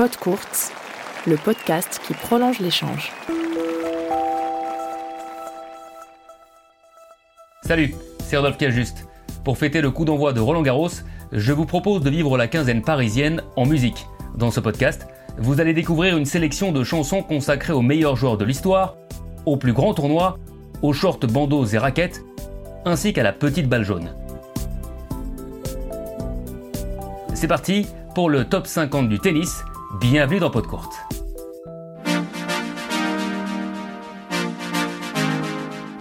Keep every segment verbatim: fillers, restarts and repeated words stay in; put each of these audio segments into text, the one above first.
Pod Courts, le podcast qui prolonge l'échange. Salut, c'est Rodolphe Ciajuste. Pour fêter le coup d'envoi de Roland-Garros, je vous propose de vivre la quinzaine parisienne en musique. Dans ce podcast, vous allez découvrir une sélection de chansons consacrées aux meilleurs joueurs de l'histoire, aux plus grands tournois, aux shorts, bandeaux et raquettes, ainsi qu'à la petite balle jaune. C'est parti pour le top cinquante du tennis. Bienvenue dans Pod Court.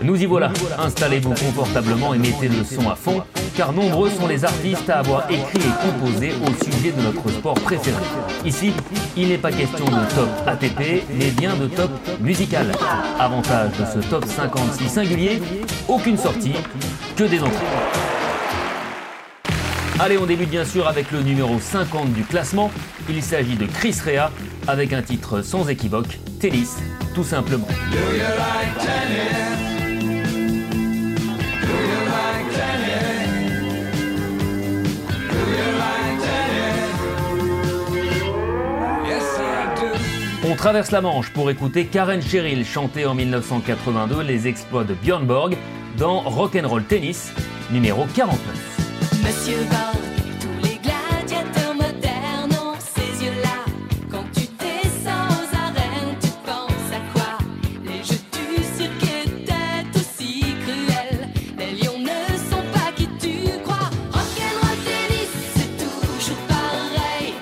Nous y voilà, installez-vous confortablement et mettez le son à fond, car nombreux sont les artistes à avoir écrit et composé au sujet de notre sport préféré. Ici, il n'est pas question de top A T P, mais bien de top musical. Avantage de ce top cinquante-six singulier, aucune sortie, que des entrées. Allez, on débute bien sûr avec le numéro cinquante du classement. Il s'agit de Chris Rea, avec un titre sans équivoque, Tennis, tout simplement. On traverse la Manche pour écouter Karen Cheryl chanter en dix-neuf cent quatre-vingt-deux les exploits de Björn Borg dans Rock'n'Roll Tennis, numéro quarante-neuf. Monsieur Borg, tous les gladiateurs modernes ont ces yeux-là. Quand tu descends aux arènes, tu penses à quoi? Les jeux du cirque étaient aussi cruels. Les lions ne sont pas qui tu crois. Rock'n'Roll Tennis, c'est toujours pareil.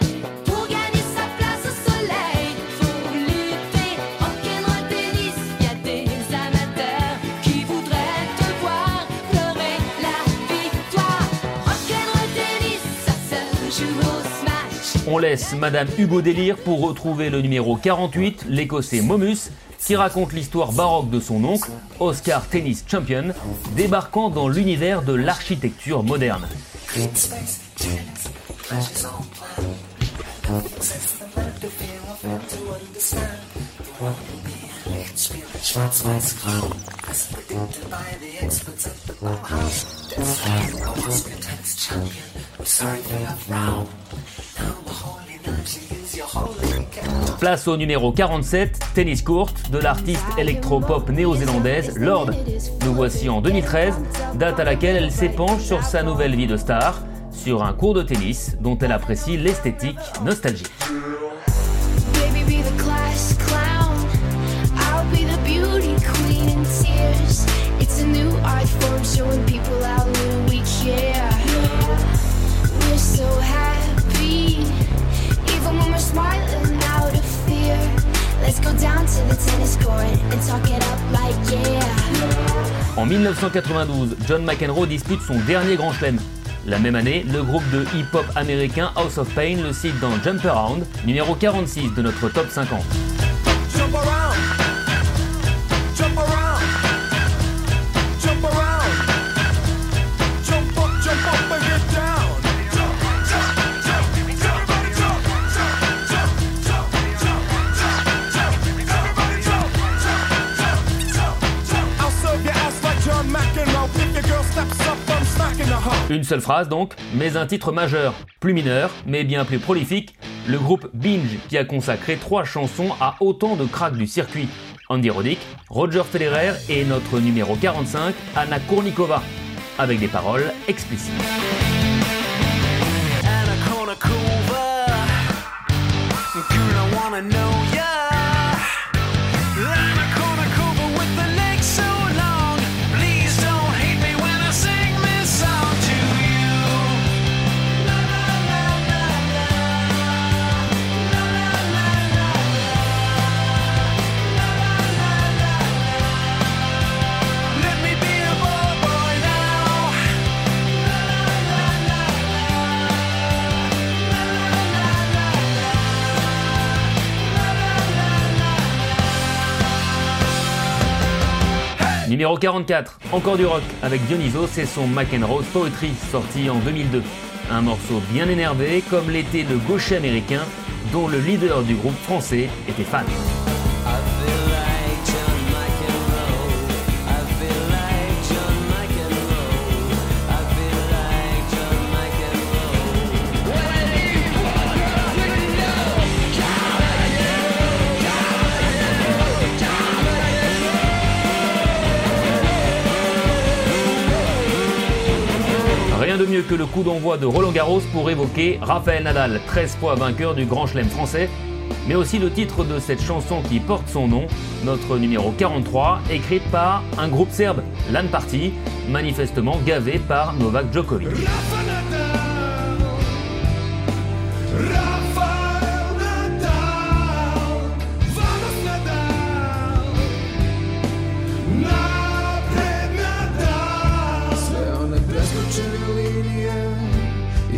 Pour gagner sa place au soleil, faut lutter. Rock'n'Roll Tennis, y a des amateurs qui voudraient te voir pleurer la victoire. Rock'n'Roll Tennis, ça se joue au smash. On laisse Madame Hugo Délire pour retrouver le numéro quarante-huit, l'Écossais Momus, qui raconte l'histoire baroque de son oncle, Oscar Tennis Champion, débarquant dans l'univers de l'architecture moderne. Place au numéro quarante-sept, Tennis Court, de l'artiste électropop néo-zélandaise Lorde. Nous voici en deux mille treize, date à laquelle elle s'épanche sur sa nouvelle vie de star, sur un cours de tennis dont elle apprécie l'esthétique nostalgique. En dix-neuf cent quatre-vingt-douze, John McEnroe dispute son dernier grand chelem. La même année, le groupe de hip-hop américain House of Pain le cite dans Jump Around, numéro quarante-six de notre top cinquante. Jump around. Jump around. Jump around. Jump up, jump up and get down. Une seule phrase donc, mais un titre majeur, plus mineur, mais bien plus prolifique, le groupe Binge, qui a consacré trois chansons à autant de cracks du circuit, Andy Roddick, Roger Federer et notre numéro quarante-cinq, Anna Kournikova, avec des paroles explicites. Anna Kournikova, numéro quarante-quatre, encore du rock, avec Dionysos et son McEnroe's Poetry, sorti en deux mille deux. Un morceau bien énervé, comme l'était le gaucher américain, dont le leader du groupe français était fan. mieux que le coup d'envoi de Roland-Garros pour évoquer Rafael Nadal, treize fois vainqueur du Grand Chelem français, mais aussi le titre de cette chanson qui porte son nom, notre numéro quarante-trois, écrite par un groupe serbe, Lan Party, manifestement gavé par Novak Djokovic. Rafa Nadal, Rafael Nadal, Vamos Nadal, napred Nadal. Sve one preskočene linije I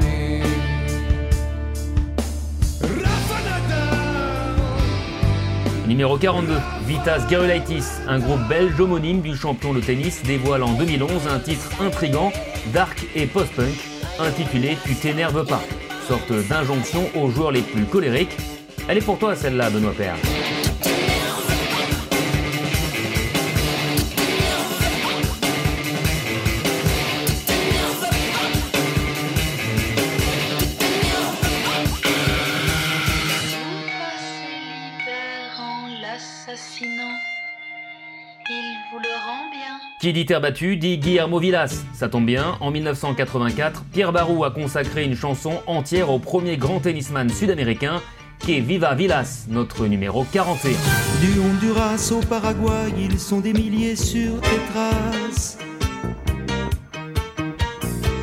Numéro quarante-deux, Vitas Gerulaitis, un groupe belge homonyme du champion de tennis, dévoile en deux mille onze un titre intrigant, dark et post-punk, intitulé « Tu t'énerves pas », sorte d'injonction aux joueurs les plus colériques. Elle est pour toi celle-là, Benoît Père. Qui dit terre battue dit Guillermo Vilas. Ça tombe bien, en mille neuf cent quatre-vingt-quatre, Pierre Barou a consacré une chanson entière au premier grand tennisman sud-américain, qui est Viva Vilas, notre numéro quarante et un. Du Honduras au Paraguay, ils sont des milliers sur tes traces.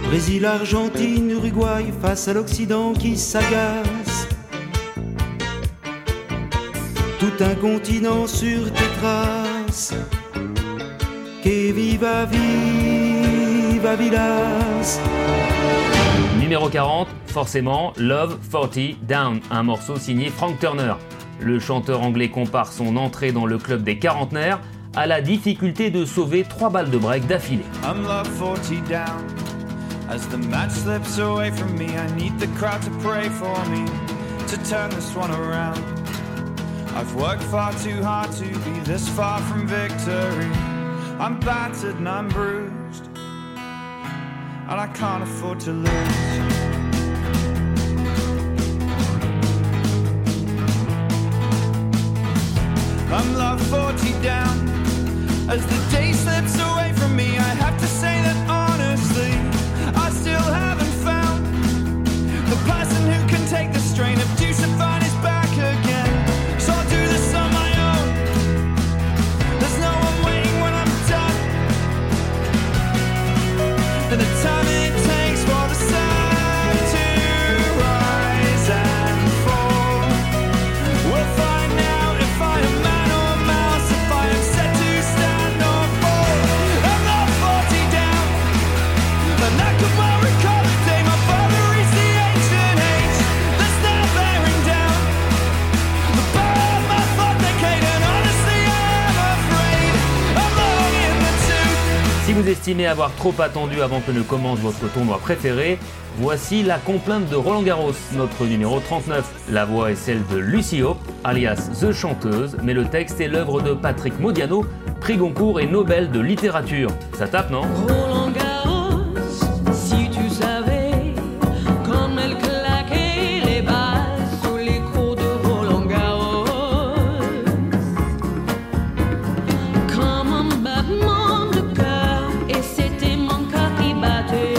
Brésil, Argentine, Uruguay, face à l'Occident qui s'agace. Tout un continent sur tes traces. Et viva, viva Vilas. Numéro quarante, forcément, Love forty Down, un morceau signé Frank Turner. Le chanteur anglais compare son entrée dans le club des quarantenaires à la difficulté de sauver trois balles de break d'affilée. I'm love forty down. As the match slips away from me, I need the crowd to pray for me to turn this one around. I've worked far too hard to be this far from victory. I'm battered and I'm bruised, and I can't afford to lose. I'm love forty down. As the day slips away from me, I have to say that honestly, I still haven't found the person who can take the strain of Dusefine is back again. So I'll do this on my own. There's no one waiting when I'm done, and the time it takes for the sun to rise and fall. We'll find out if I'm a man or mouse, if I am set to stand or fall. I'm not forty down, the knack of my recovery day. My father is the ancient age that's now bearing down. The power of my thought decade, and honestly I'm afraid I'm long in the tooth. Si vous estimez avoir trop attendu avant que ne commence votre tournoi préféré, voici la complainte de Roland Garros, notre numéro trente-neuf. La voix est celle de Lucy Hope, alias The Chanteuse, mais le texte est l'œuvre de Patrick Modiano, prix Goncourt et Nobel de littérature. Ça tape, non ? Roland Garros, si tu savais, quand elle claquait les balles sous les cours de Roland Garros, comme un battement de cœur, et c'était mon cœur qui battait.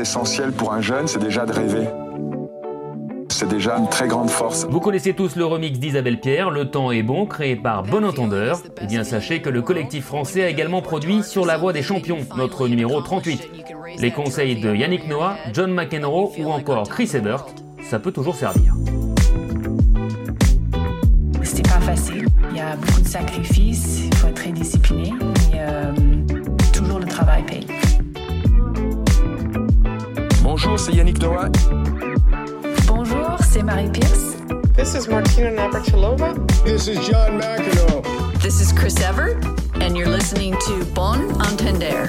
L'essentiel pour un jeune, c'est déjà de rêver. C'est déjà une très grande force. Vous connaissez tous le remix d'Isabelle Pierre, Le Temps est bon, créé par Bon Entendeur. Eh bien, sachez que le collectif français a également produit Sur la voie des champions, notre numéro trente-huit. Les conseils de Yannick Noah, John McEnroe ou encore Chris Evert, ça peut toujours servir. C'était pas facile. Il y a beaucoup de sacrifices, il faut être très discipliné. Mais euh, toujours le travail paye. Bonjour, c'est Yannick Noah. Bonjour, c'est Marie Pierce. This is Martina Navratilova. This is John McEnroe. This is Chris Evert, and you're listening to Bon Entendeur.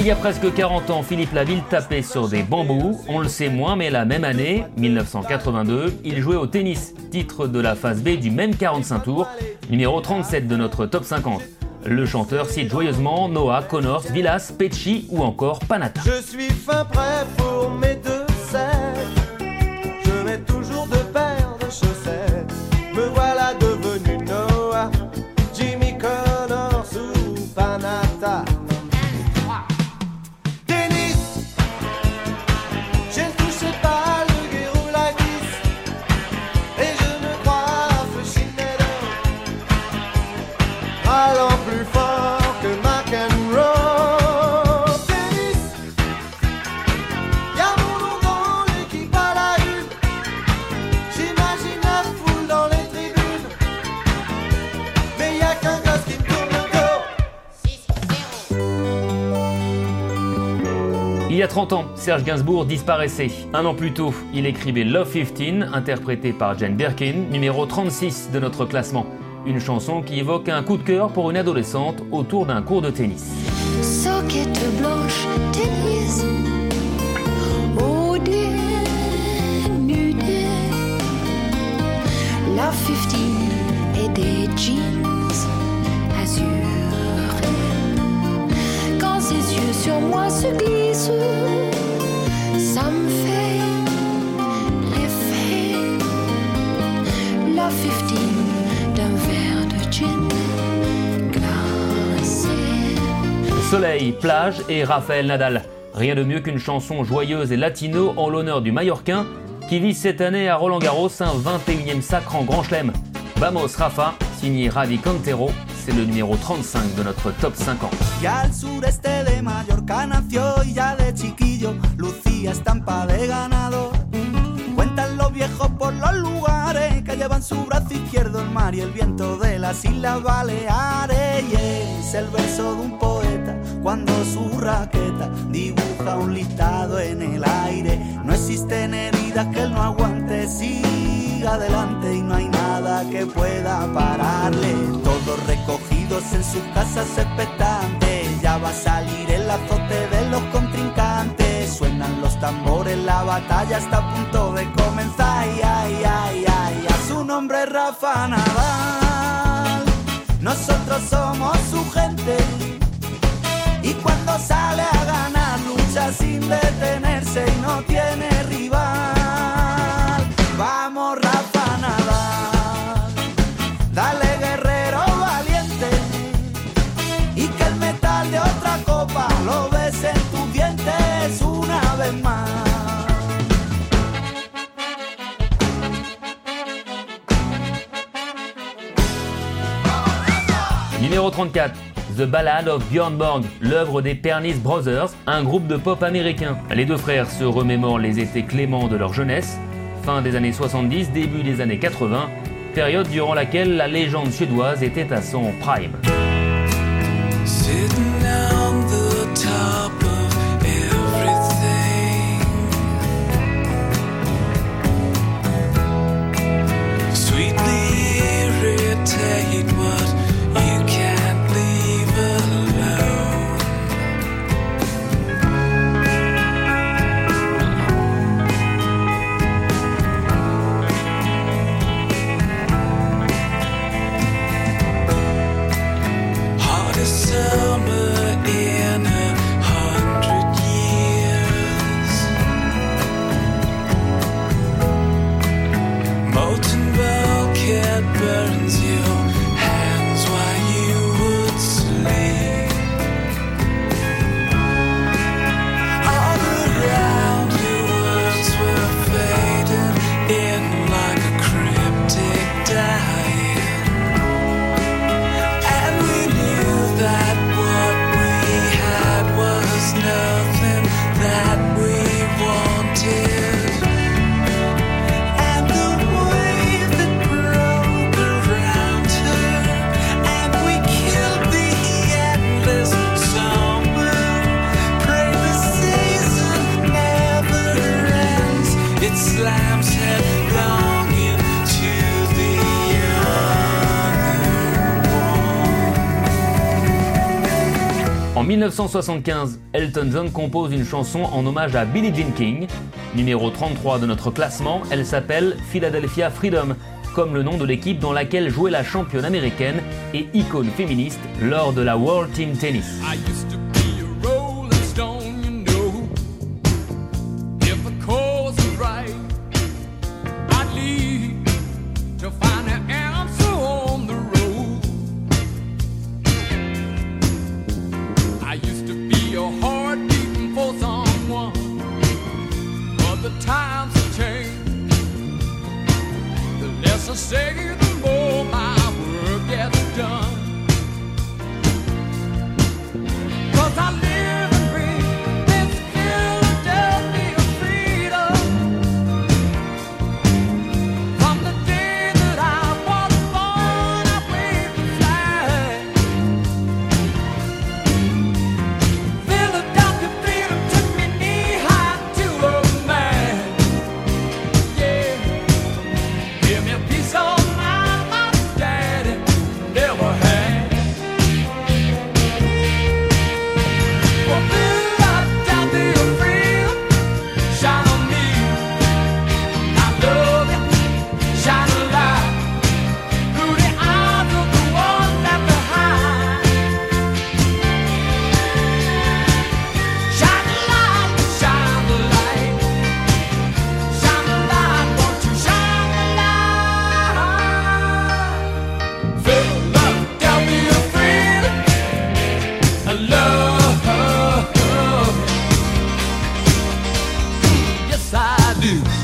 Il y a presque quarante ans, Philippe Laville tapait sur des bambous. On le sait moins, mais la même année, dix-neuf cent quatre-vingt-deux, il jouait au tennis, titre de la phase B du même quarante-cinq tours, numéro trente-sept de notre top cinquante. Le chanteur cite joyeusement Noah, Connors, Vilas, Pecci ou encore Panatta. Je suis fin prêt pour mes deux sets. Je mets toujours deux paires de chaussettes. Me voilà devenu Noah, Jimmy Connors ou Panatta. Tennis, je ne touchais pas le guérou la glisse. Et je ne crois à Fushinero. Alors plus fort que McEnroe. Tennis, y'a mon nom dans l'équipe à la une. J'imagine la foule dans les tribunes, mais y'a qu'un gosse qui me tourne le dos. Il y a trente ans, Serge Gainsbourg disparaissait. Un an plus tôt, il écrivait Love quinze, interprété par Jane Birkin, numéro trente-six de notre classement. Une chanson qui évoque un coup de cœur pour une adolescente autour d'un cours de tennis. Soquette blanche, tennis, au dénudé, Love quinze et des jeans azurés. Quand ses yeux sur moi se glissent, ça me fait l'effet. Love quinze. Soleil, plage et Rafael Nadal. Rien de mieux qu'une chanson joyeuse et latino en l'honneur du Mallorquin qui vise cette année à Roland-Garros un vingt et unième sacre en Grand Chelem. Vamos Rafa, signé Ravi Cantero, c'est le numéro trente-cinq de notre top cinquante. Ya al sureste de Mallorca nació y ya de chiquillo lucía estampa de ganado. Cuentan los viejos por los lugares que llevan su brazo izquierdo el mar y el viento de las Islas Baleares. Y es el verso de un poeta cuando su raqueta dibuja un listado en el aire. No existen heridas que él no aguante, siga adelante y no hay nada que pueda pararle. Todos recogidos en sus casas expectantes, ya va a salir el azote de los contrincantes. Suenan los tambores, la batalla está a punto de comenzar. Ay, ay, ay, ay, a su nombre es Rafa Nadal. Nosotros somos su gente. Y cuando sale a ganar, lucha sin detenerse y no tiene rival. Vamos, Rafa Nadal. Dale, guerrero valiente. Y que el metal de otra copa lo ves en tus dientes. Numéro trente-quatre, The Ballad of Björn Borg, l'œuvre des Pernis Brothers, un groupe de pop américain. Les deux frères se remémorent les étés cléments de leur jeunesse, fin des années soixante-dix, début des années quatre-vingts, période durant laquelle la légende suédoise était à son prime. Summer En mille neuf cent soixante-quinze, Elton John compose une chanson en hommage à Billie Jean King. Numéro trente-trois de notre classement, elle s'appelle Philadelphia Freedom, comme le nom de l'équipe dans laquelle jouait la championne américaine et icône féministe lors de la World Team Tennis.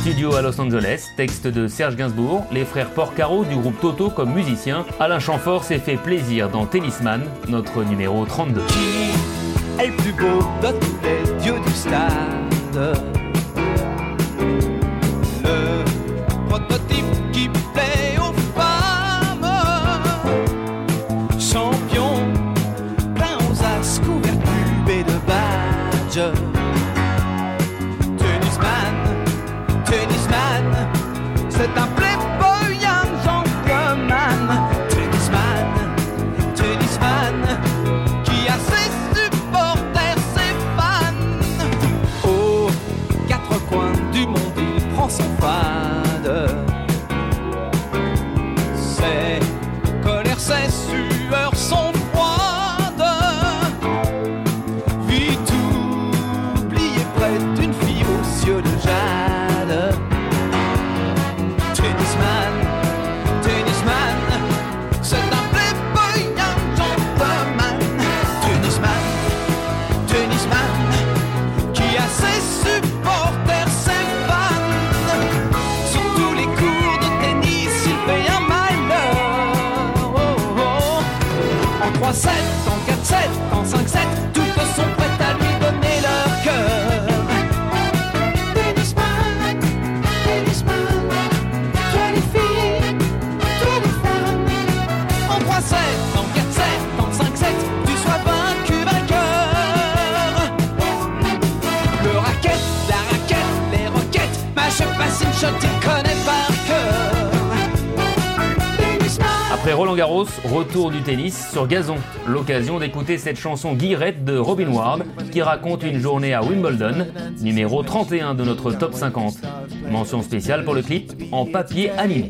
Studio à Los Angeles, texte de Serge Gainsbourg, les frères Porcaro du groupe Toto comme musiciens. Alain Chamfort s'est fait plaisir dans Tennisman, notre numéro trente-deux. Qui est le plus beau de tous les dieux du stade? Le prototype qui plaît aux femmes. Champion, plein aux as, couvert de pub et de badge. C'est un playboy, un gentleman, tennisman, tennisman, qui a ses supporters, ses fans. Aux quatre coins du monde, il prend son fade. Ses colères, ses sueurs sont froides. Vite oublié près d'une fille aux yeux de jade. Après Roland-Garros, retour du tennis sur gazon. L'occasion d'écouter cette chanson guirette de Robin Ward qui raconte une journée à Wimbledon, numéro trente et un de notre top cinquante. Mention spéciale pour le clip en papier animé.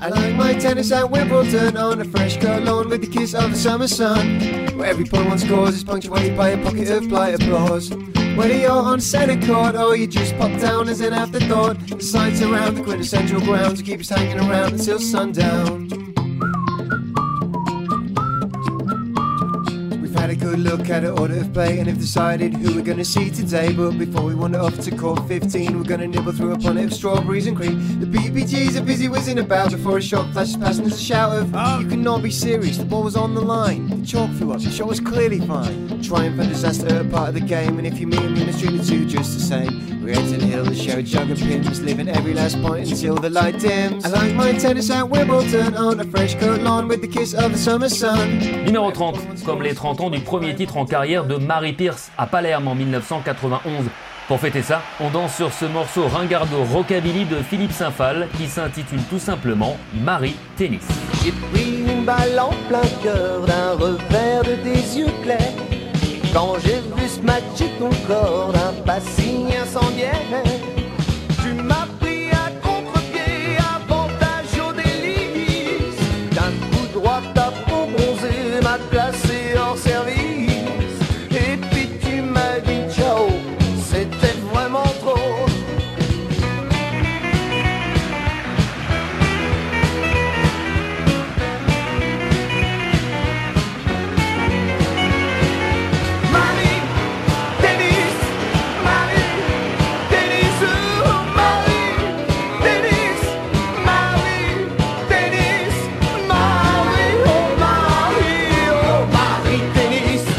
Whether you're on center court or you just pop down as an afterthought, the sights around the quintessential grounds keep us hanging around until sundown. We've had a good look at an order of play and have decided who we're going to see today. But before we wander off to court fifteen, we're going to nibble through a punnet of strawberries and cream. The B B Gs are busy whizzing about before a shot flashes past and there's a shout of, oh, you cannot be serious, the ball was on the line. The chalk flew up, the shot was clearly fine. Triumph and disaster are part of the game, and if you meet him in the street, the two just the same. We enter the hill, the show, jug and pins, living every last point until the light dims. I like my tennis at Wimbledon on a fresh coat lawn with the kiss of the summer sun. Numéro trente, comme les trente ans du premier titre en carrière de Marie Pierce à Palerme en mille neuf cent quatre-vingt-onze. Pour fêter ça, on danse sur ce morceau ringardo rockabilly de Philippe Saint-Phal qui s'intitule tout simplement Marie Tennis. J'ai pris une balle en plein cœur d'un revers de tes yeux clairs. Quand j'ai vu ce match ton corps d'un passing incendiaire, tu m'as pris à contre-pied, avantage au délice. D'un coup droit, ta peau bronzée m'a placé hors service. Et puis tu m'as dit ciao, c'était vraiment trop.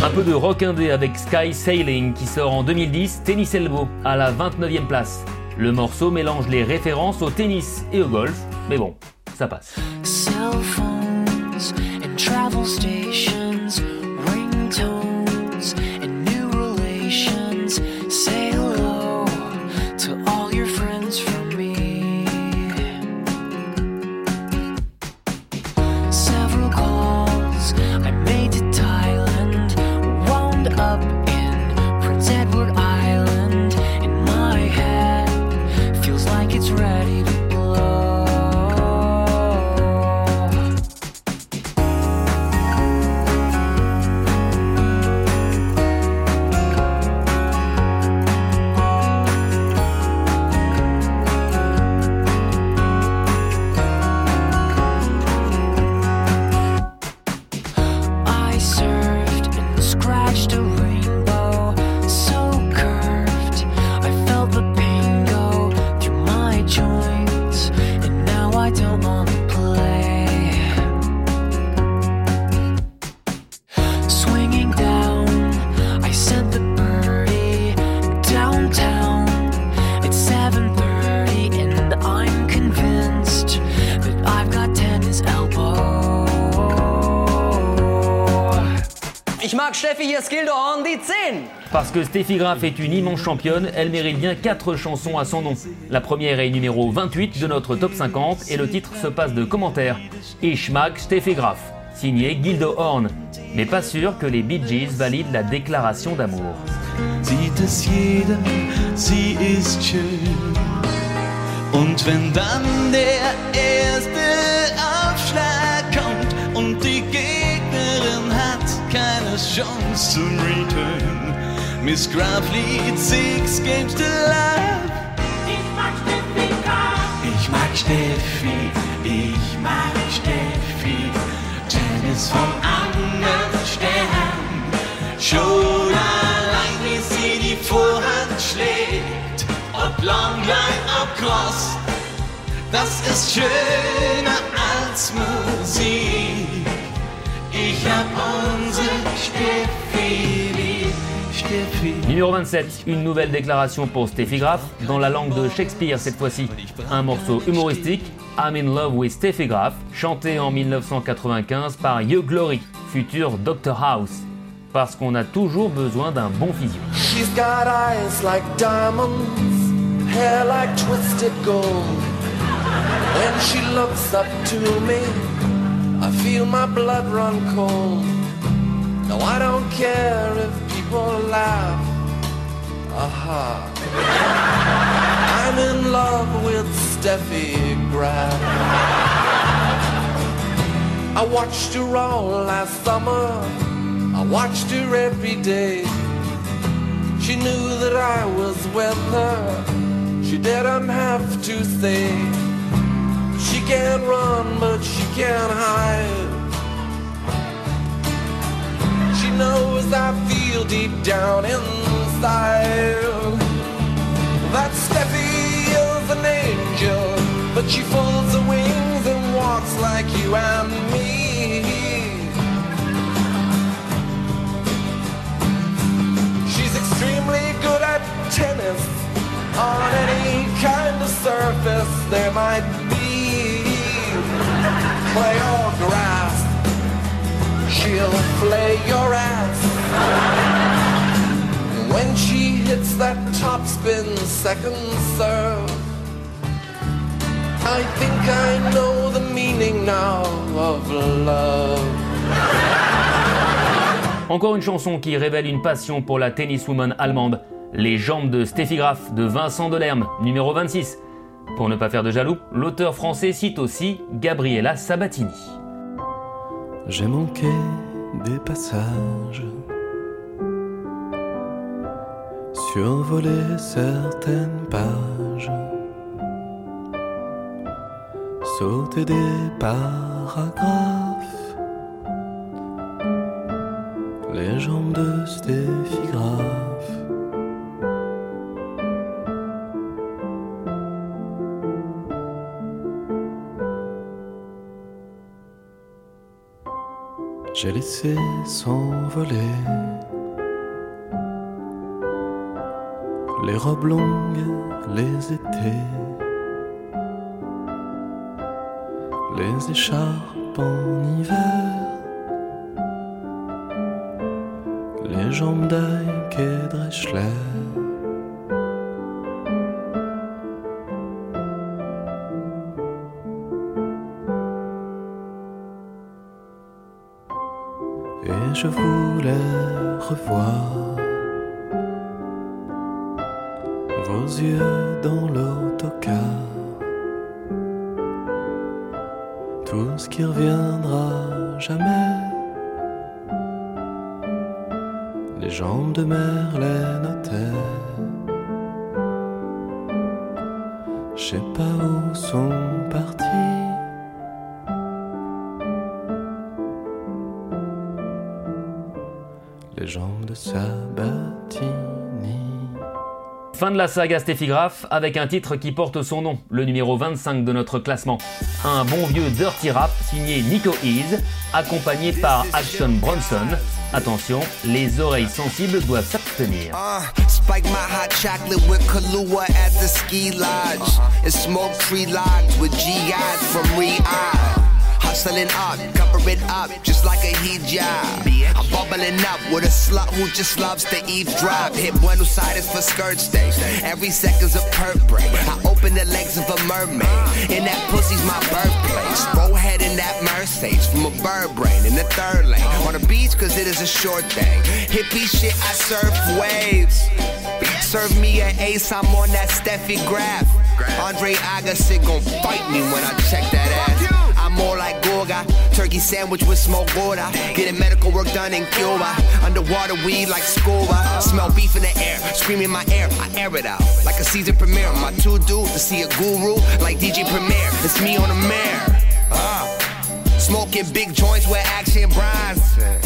Un peu de rock indé avec Sky Sailing qui sort en deux mille dix, Tennis Elbow, à la vingt-neuvième place. Le morceau mélange les références au tennis et au golf, mais bon, ça passe. Parce que Steffi Graf est une immense championne, elle mérite bien quatre chansons à son nom. La première est numéro vingt-huit de notre top cinquante et le titre se passe de commentaires. Ich mag Steffi Graf, signé Gildo Horn. Mais pas sûr que les Bee Gees valident la déclaration d'amour. Sieht es jeder, sie ist schön. Und wenn dann der erste Aufschlag kommt und die Gegnerin hat keine Chance zum Return. Miss Graf lead six games to love. Ich mag Steffi Graf. Ich mag Steffi, ich mag Steffi. Tennis vom anderen Stern. Schon allein wie sie die Vorhand schlägt. Ob long, line, ob cross. Das ist schöner als Musik. Ich hab unsere Steffi lieb. Numéro vingt-sept, une nouvelle déclaration pour Steffi Graf, dans la langue de Shakespeare cette fois-ci. Un morceau humoristique, I'm in love with Steffi Graf, chanté en dix-neuf cent quatre-vingt-quinze par Hugh Glory, futur docteur House. Parce qu'on a toujours besoin d'un bon physio. She's got eyes like diamonds, hair like twisted gold. When she looks up to me, I feel my blood run cold. No, I don't care if people laugh, aha. I'm in love with Steffi Graf. I watched her all last summer, I watched her every day. She knew that I was with her, she didn't have to say. She can't run but she can't hide. She knows I feel deep down inside that Steffi is an angel, but she folds her wings and walks like you and me. She's extremely good at tennis, on any kind of surface there might be. Play or grass, she'll flay your ass. When she hits that topspin second serve, I think I know the meaning now of love. Encore une chanson qui révèle une passion pour la tenniswoman allemande, les jambes de Steffi Graf de Vincent Delerme, numéro vingt-six. Pour ne pas faire de jaloux, l'auteur français cite aussi Gabriella Sabatini. J'ai manqué des passages, survolé certaines pages, sauté des paragraphes, les jambes de Steffi Graf. J'ai laissé s'envoler les robes longues, les étés, les écharpes en hiver, les jambes d'Aïk et Drechler. Je voulais revoir vos yeux dans l'autocar, tout ce qui reviendra jamais, les jambes de Merlène Autel. Je sais pas où sont partis les jambes de Sabatini. Fin de la saga Steffi Graf avec un titre qui porte son nom, le numéro vingt-cinq de notre classement. Un bon vieux dirty rap signé Nico Ease, accompagné par Action Bronson. Attention, les oreilles sensibles doivent s'abstenir. Uh, spike my hot chocolate with Kahlua at the ski lodge. And smoke tree logs with G I's from Riyadh. Hustling up, cover it up, just like a hijab. I'm bubbling up with a slut who just loves to eavesdrop. Hit Buenos Aires for skirts day. Every second's a perp break. I open the legs of a mermaid, and that pussy's my birthplace. Rollhead in that Mercedes from a bird brain in the third lane. On the beach, cause it is a short thing. Hippie shit, I surf waves. Serve me an ace, I'm on that Steffi Graf. Andre Agassi gon' fight me when I check that ass. I'm more like Gorga, turkey sandwich with smoked water. Getting medical work done in Cuba, underwater weed like scuba. Smell beef in the air, scream in my ear, I air it out like a season premiere. My two dudes to see a guru like D J Premier. It's me on the mare, uh, smoking big joints with Action Bronson.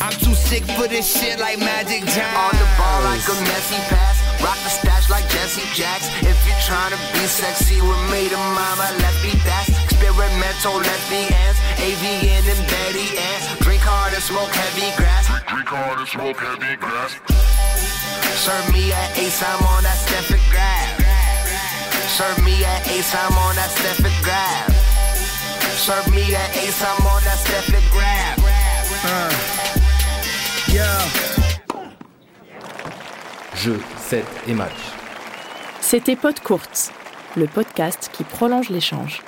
I'm too sick for this shit like Magic Johnson. On the ball like a Messi pass, rock the stash like Jesse Jacks. If you're trying to be sexy with me, the mama let me dash. Experimental lesbians, avian and Betty Ann. Drink hard and smoke heavy grass. Drink hard and smoke heavy grass. Serve me an ace, I'm on that Steffi Graf. Serve me an ace, I'm on that Steffi Graf. Serve me an ace, I'm on that Steffi Graf. Uh. Yeah. Jeu, set et match. C'était Pod Courts, le podcast qui prolonge l'échange.